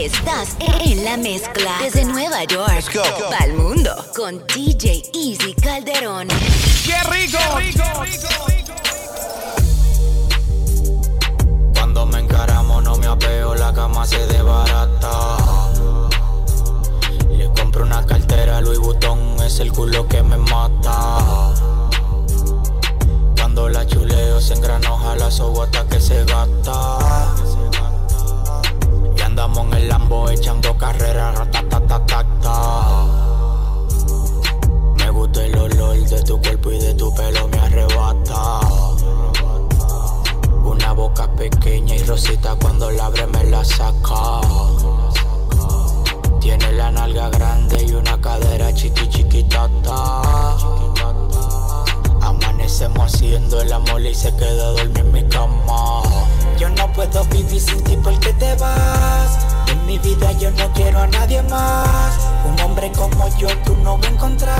Estás en la mezcla desde Nueva York para el mundo con DJ Easy Calderón. ¡Qué rico! Cuando me encaramo no me apeo, la cama se desbarata. Le compro una cartera a Louis Vuitton, es el culo que me mata. Cuando la chuleo se engranoja, la sobo hasta que se gasta. Y andamos en el Lambo echando carrera, ratatatata. Me gusta el olor de tu cuerpo y de tu pelo me arrebata. Una boca pequeña y rosita, cuando la abre me la saca. Tiene la nalga grande y una cadera chiquitata. Amanecemos haciendo el amor y se queda a dormir en mi cama. Yo no puedo vivir sin ti porque te vas. En mi vida yo no quiero a nadie más. Un hombre como yo tú no vas a encontrar.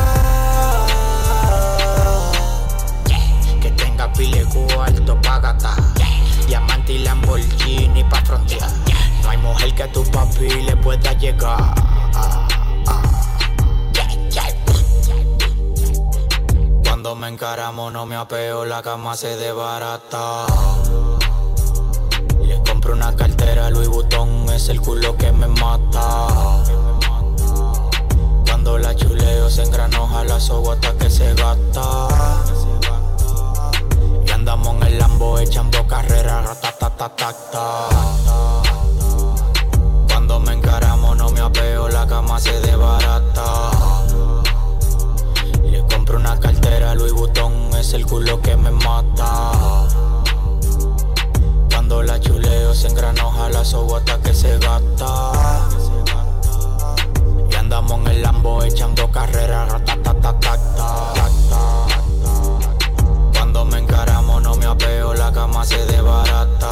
Yeah. Que tenga pile cuarto pa' gastar. Yeah. Diamante y Lamborghini pa' frontear. Yeah. No hay mujer que a tu papi le pueda llegar. Cuando me encaramo no me apeo, la cama se desbarata. Le compro una cartera a Louis Vuitton, es el culo que me mata. Cuando la chuleo se engranoja, la sobo hasta que se gasta. Y andamos en el Lambo echando carrera, ratatatata. Cuando me encaramo no me apeo, la cama se desbarata. Compro una cartera Louis Vuitton, es el culo que me mata. Cuando la chuleo se engranoja, la sobo hasta que se gasta. Y andamos en el Lambo echando carrera, ratatatata. Cuando me encaramo no me apeo, la cama se desbarata.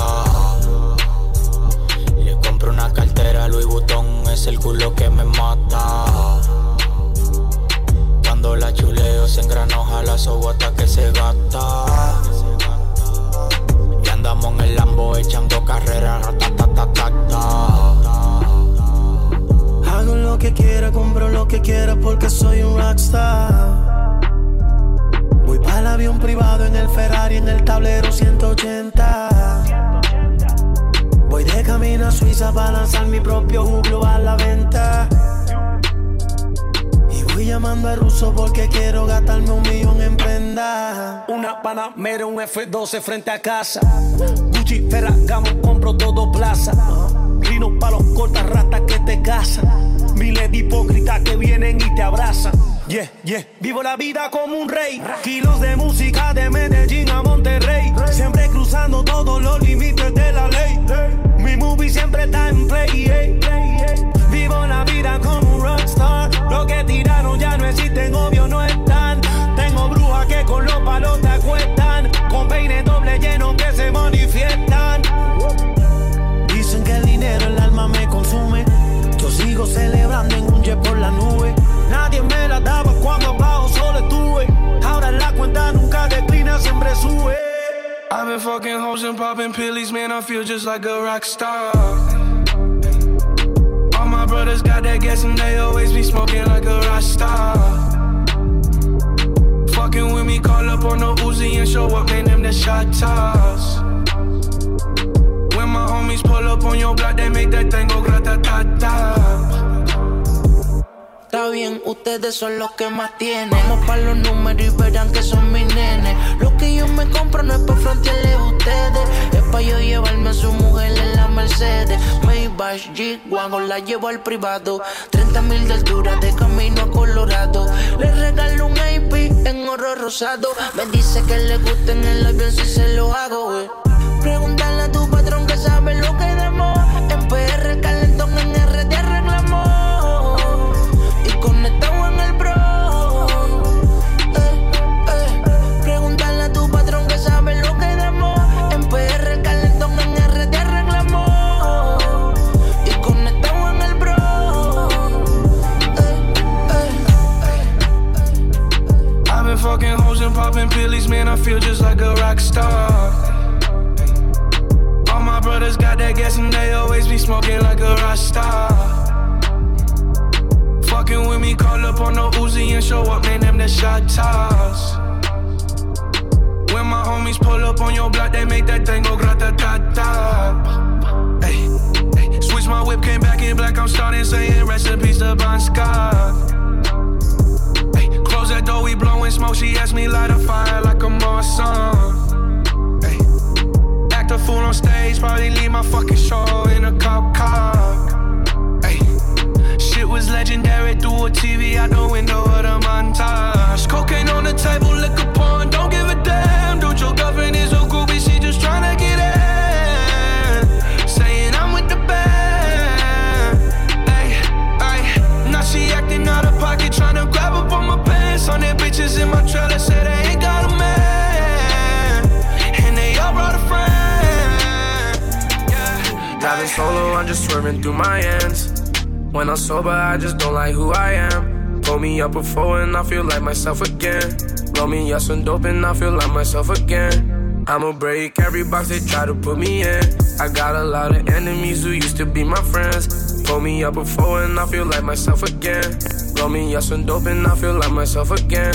Le compro una cartera Louis Vuitton, es el culo que me mata. Cuando la chuleo se engranoja, la sobo hasta que se gasta. Y andamos en el Lambo echando carrera, ratatatata. Hago lo que quiera, compro lo que quiera porque soy un rockstar. Voy para el avión privado en el Ferrari, en el tablero 180. Voy de camino a Suiza para lanzar mi propio jugo a la venta. Voy llamando al ruso porque quiero gastarme un millón en prenda. Una Panamera, un F12 frente a casa. Gucci, Ferragamo, compro todo plaza. Rino pa' los cortas ratas que te casan. Miles de hipócritas que vienen y te abrazan. Yeah, yeah. Vivo la vida como un rey. Kilos de música de Medellín a Monterrey. Siempre cruzando todos los límites de la ley. Mi movie siempre está en play. Vivo la vida como un rockstar. Lo que tiraron ya no existen, obvio no están. Tengo brujas que con los palos te acuestan. Con peines doble lleno que se manifiestan. Dicen que el dinero el alma me consume. Yo sigo celebrando en un jet por la nube. Nadie me la daba cuando abajo solo estuve. Ahora la cuenta nunca declina, siempre sube. I've been fucking hoes and popping pillies, man, I feel just like a rock star. All my brothers got that gas and they always be smoking like a rock star. Fucking with me, call up on the Uzi and show up, man, them the shot toss. When my homies pull up on your block, they make that thing go grata-ta-ta. Está bien, ustedes son los que más tienen. Vamos pa' los números y verán que son mis nenes. Lo que yo me compro no es pa' frontearle a ustedes. Es pa' yo llevarme a su mujer en la Mercedes. Maybach, G-Wagon, la llevo al privado. 30,000 de altura, de camino a Colorado. Le regalo un AP en oro rosado. Me dice que le gusta en el avión si se lo hago, Pregúntale a tu patrón que sabe lo que demos. En PR calentón, en RT reclamó. Y conectado en el bro. Pregúntale a tu patrón que sabe lo que demos. En PR calentón, en RT reclamó. Y conectado en el bro. I've been fucking hoes and popping pillies, man, I feel just like a rock star. that gas and they always be smoking like a Rasta. Fucking with me, call up on no Uzi and show up, man, them the shot toss. When my homies pull up on your block, they make that thing go grata-ta-ta. Hey, hey. Switch my whip, came back in black, I'm starting saying recipes to Bon Scott. Hey, close that door, we blowing smoke, she asked me light a fire like a Marsan. Hey, act a fool on stage, probably leave my fucking show in a cop car. Hey, shit was legendary, through a TV out the window of the montage. Cocaine on the table, liquor porn, don't give a damn. Your girlfriend is a groupie, she just tryna get in. Saying I'm with the band. Ay, ay. Now she acting out of pocket, tryna grab up on my pants. On that bitches in my trailer, said I ain't got a man. And they all brought a friend. Yeah. Diving solo, I'm just swerving through my ends. When I'm sober, I just don't like who I am. Pull me up before and I feel like myself again. Blow me up some dope and I feel like myself again. I'ma break every box they try to put me in. I got a lot of enemies who used to be my friends. Pull me up before and I feel like myself again. Blow me up some dope and I feel like myself again.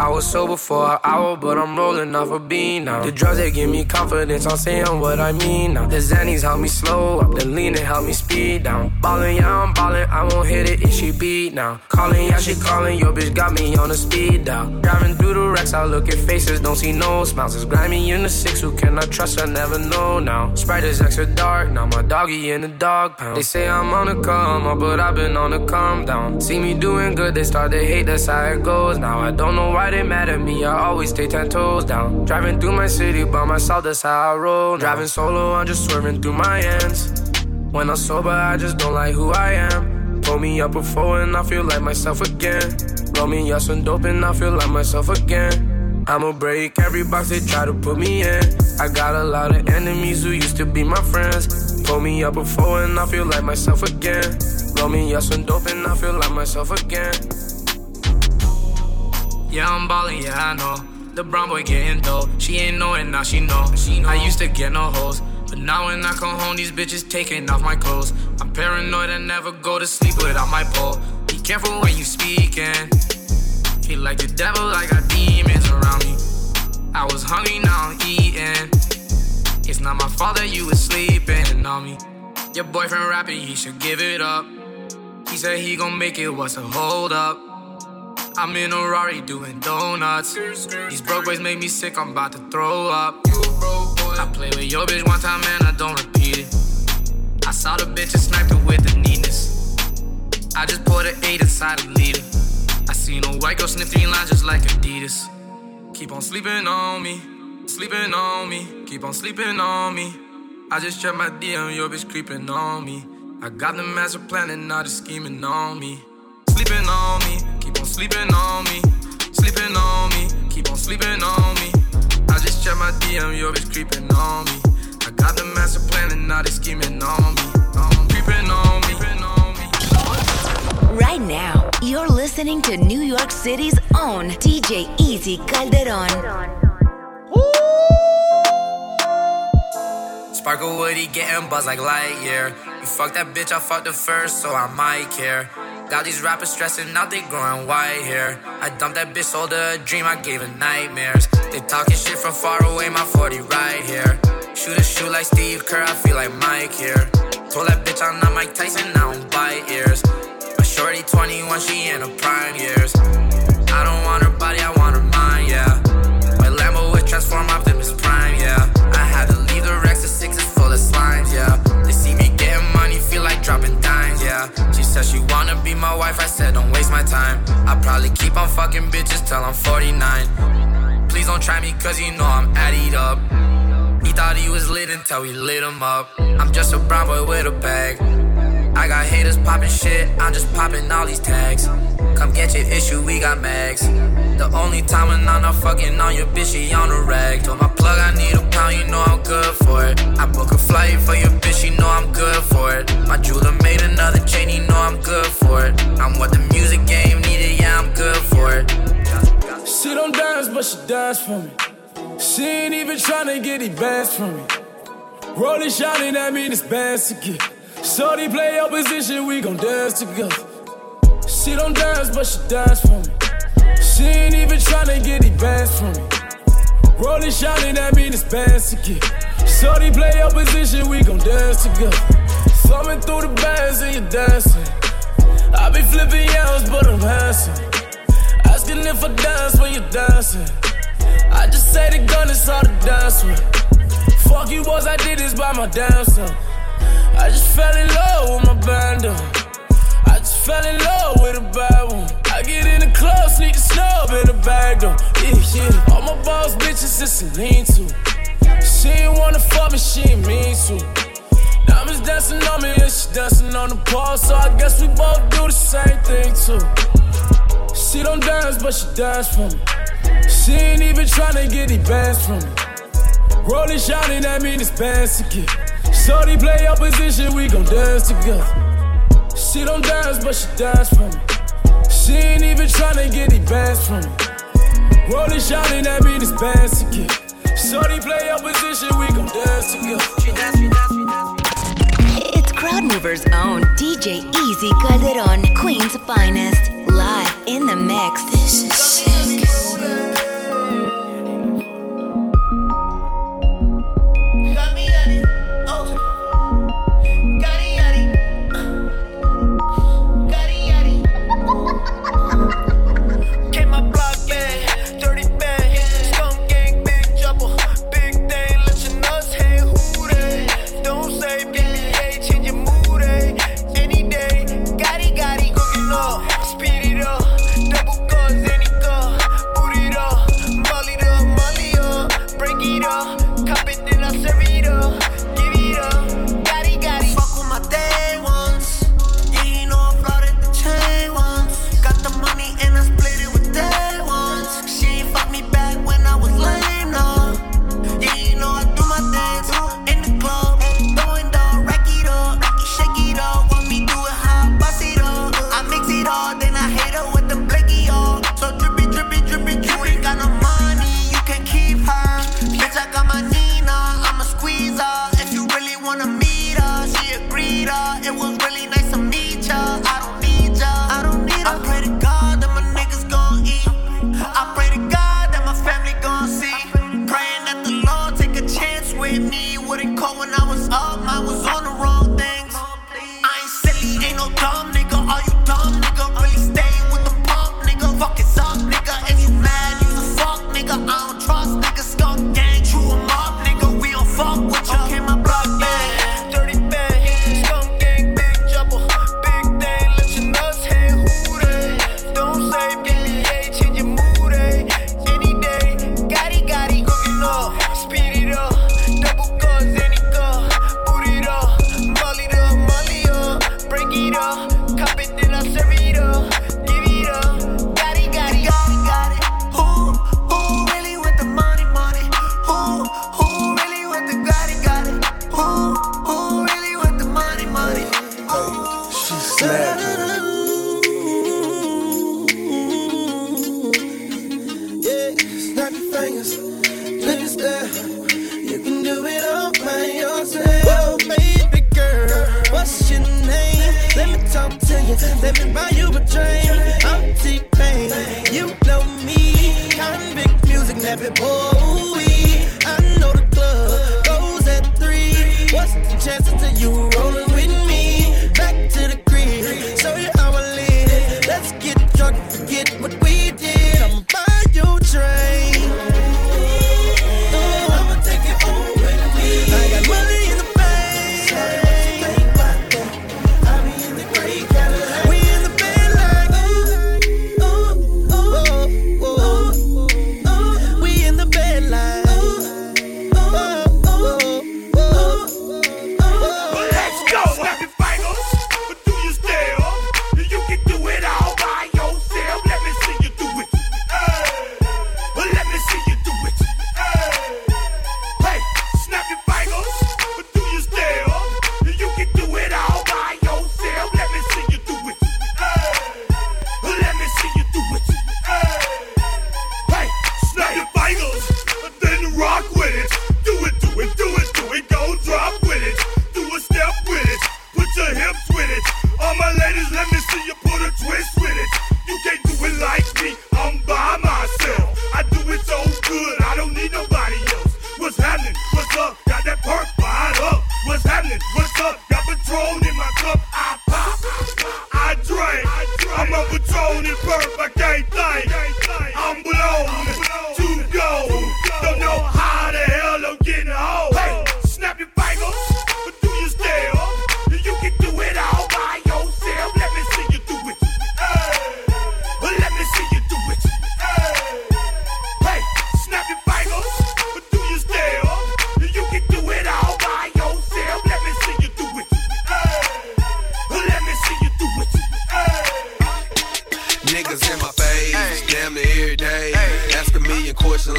I was sober for an hour, but I'm rolling off a bean now. The drugs, they give me confidence, I'm saying what I mean now. The Xannies help me slow up, the lean, they help me speed down. Ballin', yeah, I'm ballin', I won't hit it if she beat now. Callin', yeah, she callin', your bitch got me on the speed down. Driving through the wrecks, I look at faces, don't see no smiles. It's grimy in the six, who can I trust, I never know now. Sprite is extra dark, now my doggy in the dog pound. They say I'm on the come up, but I've been on the calm down. See me doing good, they start to hate, that's how it goes now. I don't know why they mad at me, I always stay 10 toes down. Driving through my city by myself, that's how I roll now. Driving solo, I'm just swerving through my ends. When I'm sober, I just don't like who I am. Pull me up before and I feel like myself again. Blow me up some dope and I feel like myself again. I'ma break every box they try to put me in. I got a lot of enemies who used to be my friends. Pull me up before and I feel like myself again. Blow me up some dope and I feel like myself again. Yeah, I'm ballin', yeah, I know. The brown boy gettin' dope. She ain't know it, now she know. I used to get no hoes, but now when I come home, these bitches taking off my clothes. I'm paranoid, I never go to sleep without my pole. Be careful when you speakin'. Feel like the devil, I got demons around me. I was hungry, now I'm eatin'. It's not my fault that you was sleepin' on me. Your boyfriend rapping, he should give it up. He said he gon' make it, what's a hold up? I'm in a Ferrari doing donuts. These broke boys make me sick, I'm about to throw up. I play with your bitch one time and I don't repeat it. I saw the bitch and sniped her with the neatness. I just poured an 8 inside a liter. I seen a white girl sniff 3 lines just like Adidas. Keep on sleeping on me, sleeping on me. Keep on sleeping on me. I just checked my DM, your bitch creeping on me. I got the master plan and now they scheming on me. Sleeping on me, keep on sleeping on me. Sleeping on me, keep on sleeping on me. I just checked my DM, your bitch creeping on me. I got the master plan and now they scheming on me. Creeping on me. Right now, you're listening to New York City's own DJ Easy Calderón. Woo! Sparkle Woody getting buzzed like Lightyear. You fuck that bitch, I fucked the first, so I might care. Got these rappers stressing out, they growing white hair. I dumped that bitch, sold her a dream, I gave her nightmares. They talking shit from far away, my 40 right here. Shoot a shoot like Steve Kerr, I feel like Mike here. Told that bitch I'm not Mike Tyson, I don't bite ears. But shorty 21, she in her prime years. I don't want her body, I want her mind, yeah. My Lambo would transform Optimus Prime, yeah. I had to leave the Rex, the 6 is full of slimes, yeah. They see me getting money, feel like dropping dimes, yeah. She said she wanna be my wife, I said don't waste my time. I probably keep on fucking bitches till I'm 49. Please don't try me cause you know I'm added up. He thought he was lit until we lit him up. I'm just a brown boy with a bag. I got haters popping shit, I'm just popping all these tags. Come get your issue, we got mags. The only time when I'm not fucking on your bitch, she on the rag. Told my plug I need a pound, you know I'm good for it. I book a flight for your bitch, you know I'm good for it. My jeweler made another chain, you know I'm good for it. I'm what the music game needed, yeah, I'm good for it. She don't dance, but she dance for me. She ain't even tryna get it bands from me. Rolling, shining, that mean it's basket. Shorty play opposition, we gon' dance together. She don't dance, but she dance for me. She ain't even tryna get it bands from me. Rolling, shining, that mean it's basket. Shorty play opposition, we gon' dance together. Thumbing through the bands and you're dancing. I be flipping yells, but I'm handsome. Asking if I dance when you're dancing. I just say the gun is all to dance with. Fuck you boys, I did this by my damn self. I just fell in love with my bando. I just fell in love with a bad one. I get in the club, sneak the snub in the bag though. Yeah, yeah. All my boss bitches, it's a lean to. She ain't wanna fuck me, she ain't mean to. Diamonds dancing on me and she dancing on the pole, so I guess we both do the same thing too. She don't dance, but she dance for me. She ain't even tryna get these bands from me. Rolling, shouting, that mean it's bands to get. Shorty play opposition, we gon' dance together. She don't dance, but she dance for me. She ain't even tryna get these bands from me. Rolling, shouting, that mean it's bands to get. Shorty play opposition, we gon' dance together. She dance, she dance, she dance. Crowdmover's own DJ Easy Calderón, Queen's finest, live in the mix. This is sick. Came my block band, dirty band, skunk gang, big trouble, big thing. Listen us, hey, who they? Don't say bitch.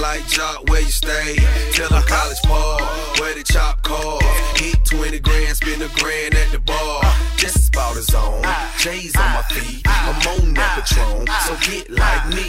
like jock where you stay. Tell a college ball where the chop call. Hit 20 grand, spend a grand at the bar. Just about a zone, J's on my feet. I'm on that Patron, so get like me.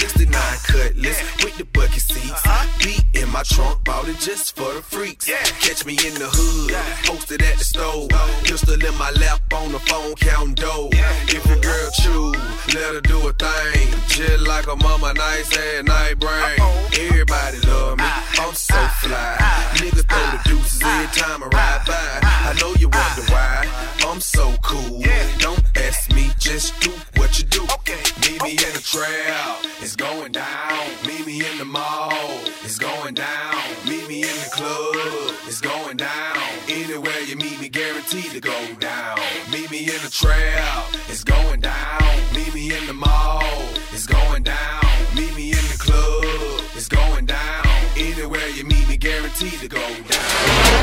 69 Cutlass with the bucket seats. Beat in my trunk, bought it just for the freaks. Catch me in the hood, posted at the store. Pistol in my lap, on the phone, counting dough. If your girl choose, let her do a thing. Just like a mama, nice and night brain. Everybody love me, I'm so fly. Niggas throw the deuces every time I ride by. I know you wonder why, I'm so cool. Don't ask me, just do what you do. Meet me in the trail, it's going down. Meet me in the mall, it's going down. Meet me in the club, it's going down. Anywhere you meet me, guaranteed to go down. Meet me in the trail, it's going down. Meet me in the mall, it's going down. Meet me in the club, it's going down. Anywhere you meet me, guaranteed to go down.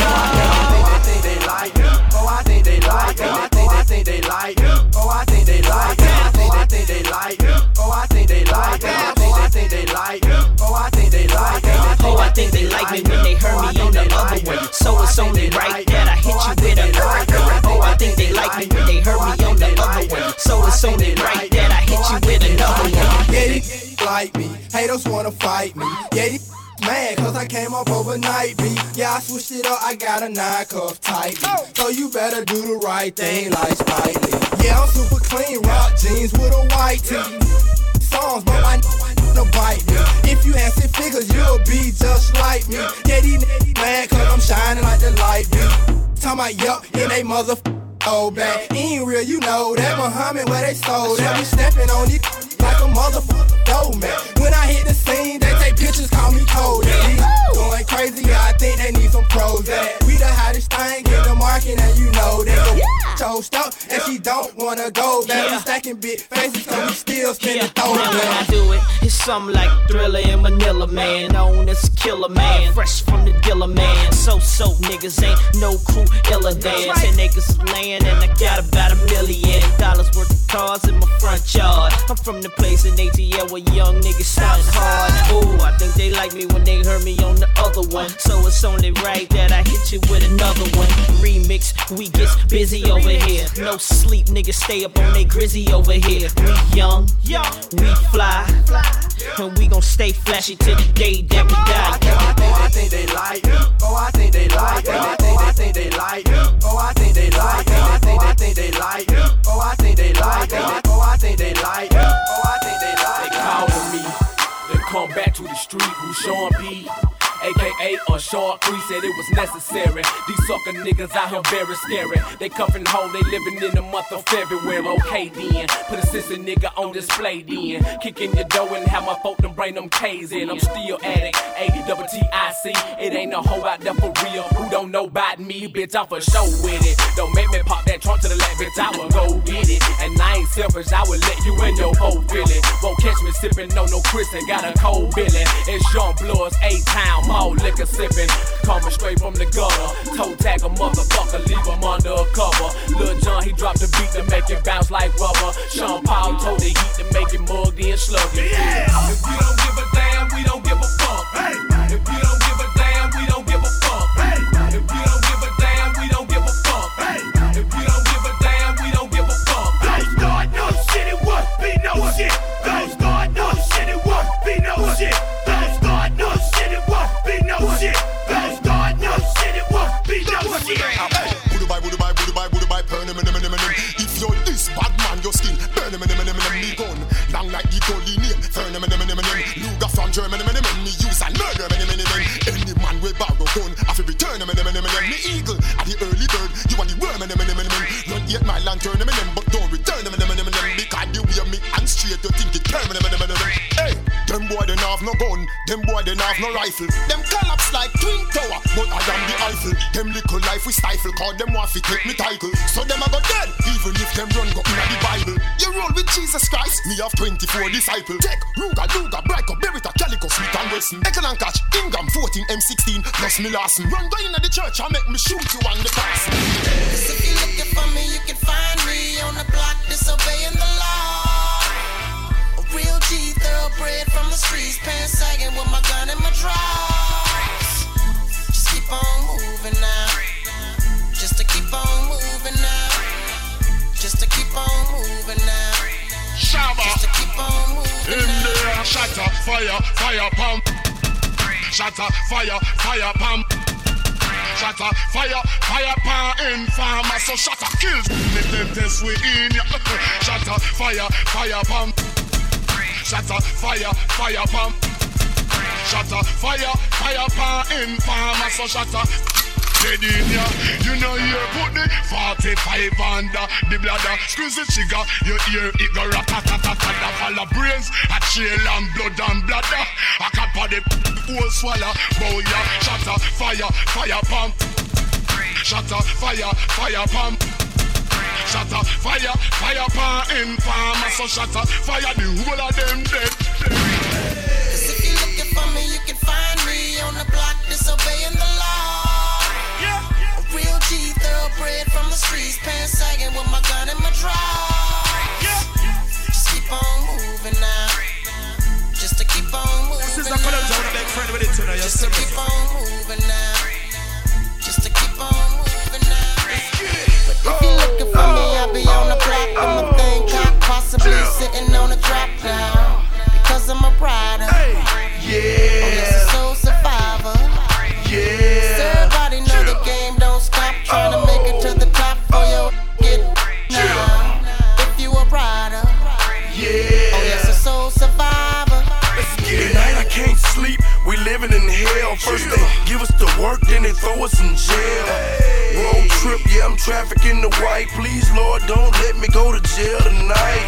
Oh, I think they like me. Oh, I think they like me. I think they like me. Oh, I think they like me. I think they like me. Oh, I think they like me. I think they like me. Oh, I think they like me. Oh, I think they like me when they heard me in the other one. So it's only right that I hit you with a right. Oh, I think they like me when they heard me on the other one. So it's only right that I hit you with another one. Yeah, they like me. Haters wanna fight me. Yeah, they mad cause I came up overnight, B. Yeah, I switched it up, I got a 9-cuff tightly. So you better do the right thing like Spike Lee. Yeah, I'm super clean, rock jeans with a white tee. Songs, but I know to bite me. If you had 6 figures, you'll be just like me. Yeah, these niggas mad cause I'm shining like the light, B. Talking about yup, yeah, they motherfuckin' old back. Ain't real, you know that Muhammad where they sold that. We stepping on these like a motherfucking dough man. When I hit the scene, they take pictures, call me cold. Going crazy, yeah, I think they need some pros. We the hottest thing in the market, and you know that. So stuck, and she don't wanna go back. We stacking big faces, so we still spinning throw down. When I do it, it's something like Thriller in Manila, man. Known as Killer Man, fresh from the dealer, man. So niggas ain't no cool iller than. 10 acres of land, and I got about $1 million worth of cars in my front yard. I'm from the place in ATL where young niggas sound hard. Ooh, I think they like me when they heard me on the other one. So it's only right that I hit you with another one. Remix, we get busy over here. No sleep, niggas stay up on they grizzy over here. We young, we fly, and we gon' stay flashy till the day that we die. Oh, I think they like me. Oh, I think they like me. I think they like me. Oh, I think they like me. I think they like me. Oh, I think they like me. Oh, I think they like me. Oh, I think they like. They call for me, they come back to the street. Who Sean P, a.k.a. Unsharp 3, said it was necessary. These sucker niggas out here very scary. They cuffin' home, they living in the month of February. Okay then, put a sister nigga on display then. Kick in your door and have my folk them brain them K's in. I'm still at it, A-double-T-I-C. It ain't a hoe out there for real who don't know about me, bitch, I'm for sure with it. Don't make me pop that trunk to the left, bitch, I will go get it. And I ain't selfish, I will let you in your whole feeling. Won't catch me sippin' on no Chris and got a cold billing. It's young bloods, A-Town, all liquor sippin', coming straight from the gutter. Toe tag a motherfucker, leave him under a cover. Lil John, he dropped the beat to make it bounce like rubber. Sean Paul told the heat to make it mugged and slugged. Yeah. If you don't give a damn, we don't give a fuck. Hey. If you don't give a damn, we don't give a fuck. Hey. If you don't give a damn, we don't give a fuck. Hey. If you don't give a damn, we don't give a fuck. Don't start no shit, it won't be no shit. Don't start no shit, it won't be no shit. Don't start no shit, it won't be no shit. Don't start no shit, it won't be no shit. Budabai, burn him in the minimum. If you're this bad man, your skin, burn him in the minimum. Me gun, long like the goalie name, burn him in the minimum. Luga from Germany, me use and murder him in the minimum. Any man will borrow gun, after return him in the minimum. Me eagle, at the early bird, you want the worm in the minimum. Run 8 mile and turn him in, but don't return him in the minimum. Because you wear me and straight, you think it turn him in the minimum. Hey, them boy, they have no gun, them boy, they have no rifle. Them collapse like Twin Tower, but I am the Eiffel. Them little life we stifle, cause them want to take me title. So them I go dead, even if them run go in the Bible. You roll with Jesus Christ, me have 24 disciples. Take Ruga, Luga, Brico, Berita, Calico, Smith and Wesson. Ekelan catch, Ingram, 14, M16, plus me Larson. Run go in at the church, I make me shoot you on the cross. If you looking for me, you can find me on the block, disobeying the law. A real G, thorough bread from the streets, pants sagging with my gun in my drawers. Just keep on moving now. Just to keep on moving now. Just to keep on moving now. Just to keep on moving now. In there, shut up, fire, fire pump. Shut up, fire, fire pump. Shatter, fire, fire power in farmer, so shatter kills. Let this we in ya. Shatter, fire, fire pump. Shatter, fire, fire pump. Shatter, fire, fire power in farmer, so shatter. Dead in ya. You know you put the 45 under the bladder. Squeeze the trigger, your ear it go rat-a-ta-ta-ta-ta. Follow brains, a trail and blood and bladder. A cap of the whole swallow, bow ya. Shatter, fire, fire pump. Shatter, fire, fire pump. Shatter, fire, fire pump in farmer. So shatter, fire the whole of them dead. Cause if you looking for me, you can find me on the block disobeying the law. Yeah, yeah. A real G, thoroughbred from the streets, pants sagging with my gun in my drawers. Yeah, yeah. Just keep on moving now. Just to keep on moving. This is a friend with it tonight. Just to keep on moving now. Just to keep on moving now. But if you're looking for me, I'll be on the block. I'm a thing cop, possibly sitting on a drop down. Because I'm a rider. Yeah. Unless a soul survivor. Yeah. Everybody know the game don't stop. Trying to make it to the top for your get down. If you a rider. Yeah. Unless a soul survivor. Tonight I can't sleep, we living in hell. First they give us the work, then they throw us in jail. Road trip, yeah, I'm trafficking the white. Please, Lord, don't let me go to jail tonight.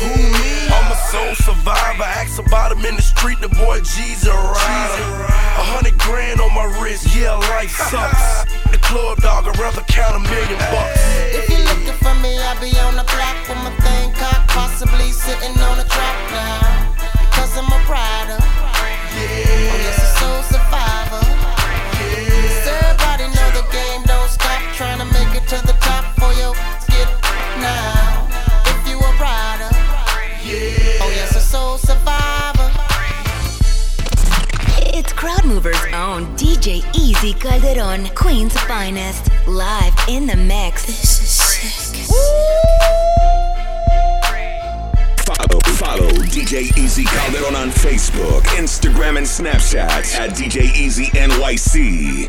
Who me? I'm a soul survivor. Ask about him in the street, the boy G's a rider. 100 grand on my wrist, yeah, life sucks. The club dog, I'd rather count $1 million bucks. If you're looking for me, I'll be on the block with my thing cocked, possibly sitting on a drop now. Cause I'm a rider, yeah. I'm just a soul survivor, yeah. Everybody know the game don't stop. Trying to make it to the top for your get now. If you a rider, yeah. Oh yes, a soul survivor. It's Crowd Movers' own DJ Easy Calderón, Queen's finest, live in the mix. This is sick. Follow DJ Easy Calderón on Facebook, Instagram, and Snapchat at DJ Easy NYC.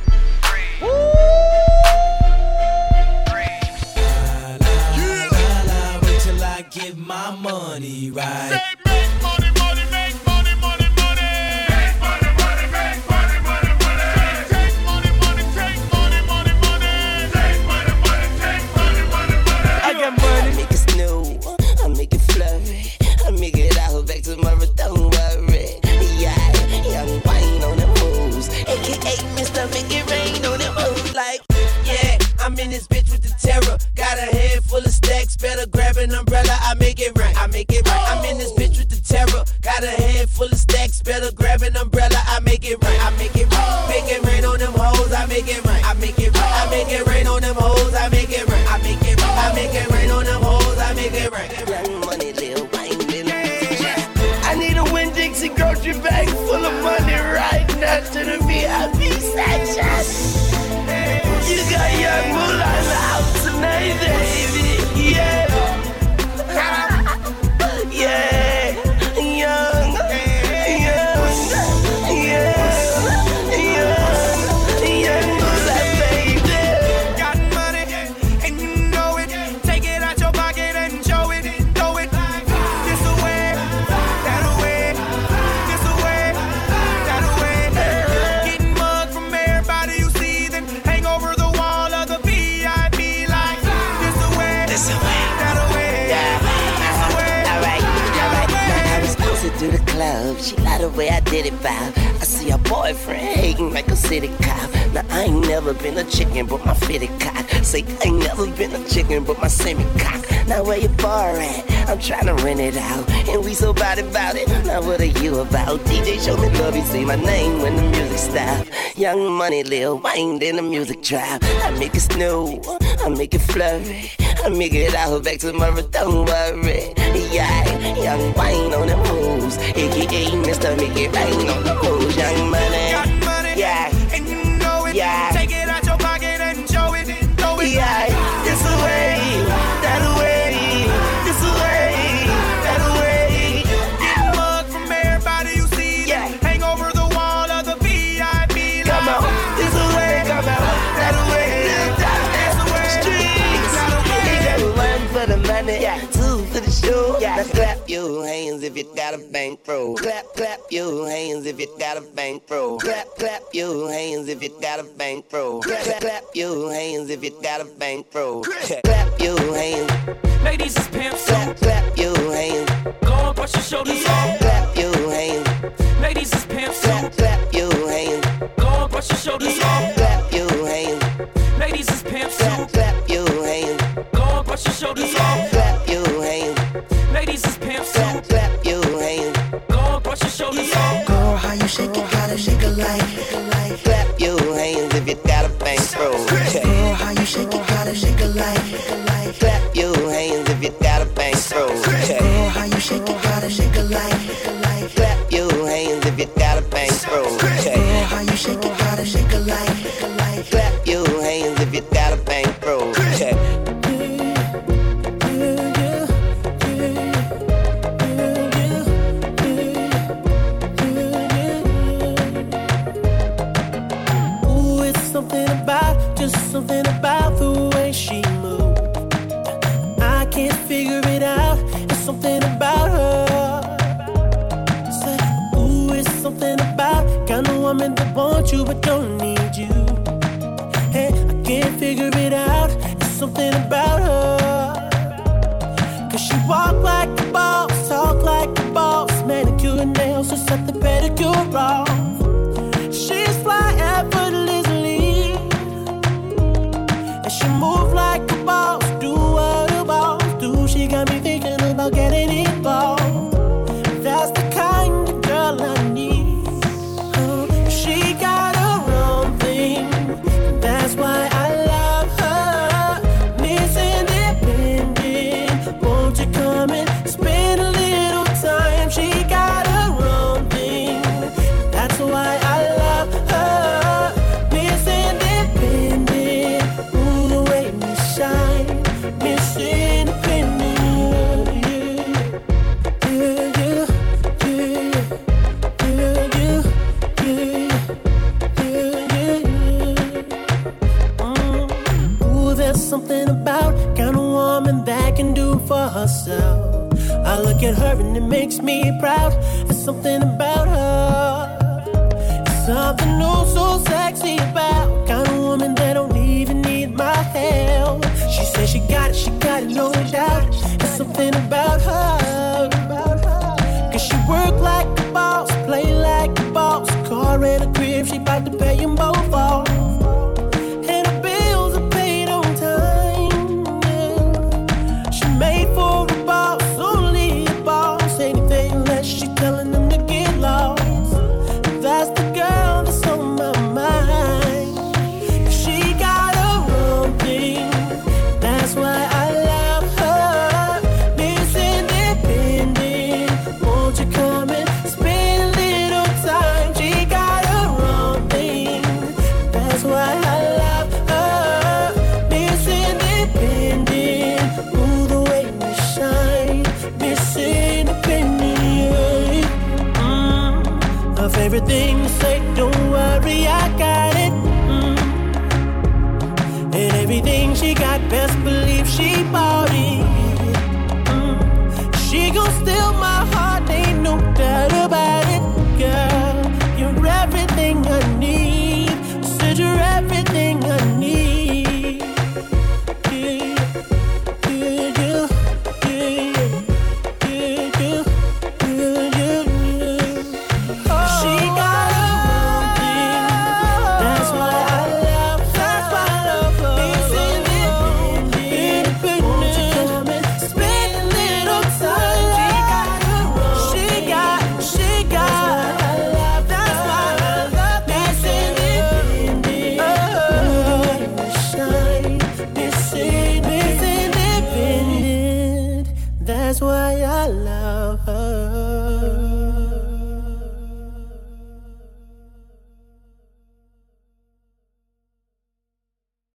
Wait till I get my money right. Make money, money, make money, money, money. Make money, money, make money, money, money. Take money, money, take money, money, money. Take money, money, take money, money, money. I got money. I make it snow, I make it flurry. Make it out back tomorrow, don't worry. Yeah, Young Wine on the moves, AKA Mr. Make It Rain on the moves. Like, yeah, I'm in this bitch with the terror. Got a head full of stacks, better grab an umbrella. I make it rain, I make it rain. I'm in this bitch with the terror. Got a head full of stacks, better grab an umbrella. I make it rain, I make it rain. Make it rain on them hoes, I make it rain, I make it rain. I make it rain on them hoes, I make it rain, I make it rain. I make it rain on them hoes, I make it rain. Grocery bag full of money right now to the VIP section. You got your moolah out tonight, baby. Yeah, yeah, young moolah, baby. Got money and you know it. Take it out your pocket and show it, throw it. This away, that away. To the club, she lied the way I did it vibe. I see her boyfriend hating like a city cop. Now I ain't never been a chicken but my fitted cock. Say I ain't never been a chicken but my semi cock. Now where your bar at? I'm trying to rent it out, and we so bad about it. Now what are you about? DJ show me love, you say my name when the music stop. Young Money, Lil Wayne, then the music drop. I make it snow, I make it flurry. I make it out back tomorrow, don't worry. FBI, Young Wine on the moves, aka Mr. Mickey Bang on the moves, Young Money. Got money, yeah, and you know it. Yeah. Take it out your pocket and show it and throw it. Yeah, it's the way, that way, it's the way, that way. Get a mug from everybody you see. Yeah. Hang over the wall of the VIP. Come on, it's the way, come out, that way, that's the way. Streets, one for the money, yeah. Yeah. Now clap your hands if you got a bankroll. Clap, clap your hands if you got a bankroll. Clap, clap your hands if you got a bankroll. Clap, clap your hands if you got a bankroll. Clap your hands. Ladies, it's pimp. Clap, clap your hands. Go and brush your shoulders off. Clap your hands. Ladies, it's pimp. Clap, clap your hands. Go and brush your shoulders off. Clap your hands. Ladies, it's pimp. Clap, clap your hands. Go and brush your shoulders off. Clap your hands. Ladies, it's pimp, so clap your hands. Go and brush your shoulders off. Girl, how you shake it, how to shake it like. Clap your hands if you got a bankroll. Girl, how you shake it, how to shake it like. Clap your hands if you got a bankroll. Girl, how you shake it, how to shake it like. Clap your hands if you got a bankroll. Girl, how you shake it, how to shake it like. Clap your hands if you got a bankroll. Something about the way she moves, I can't figure it out. It's something about her. Say, ooh, it's something about kind of woman that wants you but don't need you. Hey, I can't figure it out. It's something about her. Cause she walk like a boss, talk like a boss, manicure and nails, just set the pedicure off. She's fly effortless. She move like a boss, do what a boss do. She got me thinking about getting involved. That's the kind of girl I need. She got her own thing, that's why I love her. Miss Independent, won't you come and spend a little time? She got her own thing, that's why I love her. Miss Independent. Miss Independent, yeah, yeah, yeah, yeah, yeah, yeah, yeah. Ooh, there's something about kind of woman that can do for herself. I look at her and it makes me proud. There's something about her. There's something new, so sexy about kind of woman that don't even need my help. She said she got it, no doubt. There's something about her. Cause she work like a boss, play like a boss. Car and a crib, she bout to pay them both off. And her bills are paid on time. Yeah. She made for a boss, only a boss. Anything less, she telling them to get lost. That's the girl that's on my mind. She got her own thing. That's why I love her. Miss Independent, won't you come and spend a little time? She got her own thing. That's why I love her. Miss Independent, ooh, the way we shine. Miss Independent, of everything you say, don't worry, I got it. And everything she got, best believe she bought.